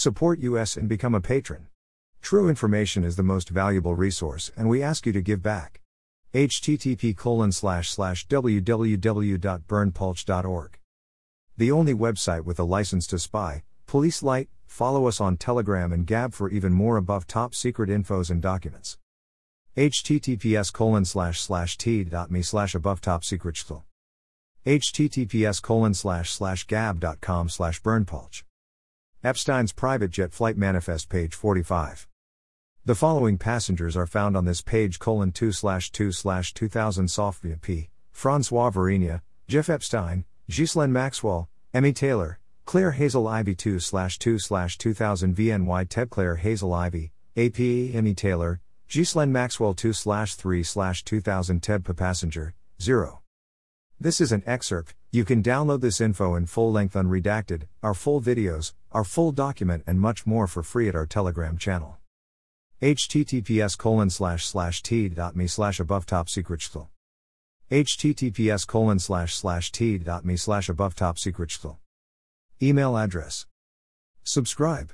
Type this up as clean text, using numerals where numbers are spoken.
Support us and become a patron. True information is the most valuable resource, and we ask you to give back. http://www.burnpulch.org. The only website with a license to spy, police light. Follow us on Telegram and Gab for even more above top secret infos and documents. https://t.me/abovetopsecretschl. https://gab.com/burnpulch. Epstein's private jet flight manifest, page 45. The following passengers are found on this page: 2/2/2000 Sofia P., Francois Verinha, Jeff Epstein, Ghislaine Maxwell, Emmy Taylor, Claire Hazel Ivy. 2/2/2000 VNY Teb. Claire Hazel Ivy, APA. Emmy Taylor, Ghislaine Maxwell. 2/3/2000 Teb. Per passenger, 0. This is an excerpt. You can download this info in full length unredacted, our full videos, our full document, and much more for free at our Telegram channel. https://t.me/abovetopsecretschl. https://t.me/abovetopsecretschl. Email address. Subscribe.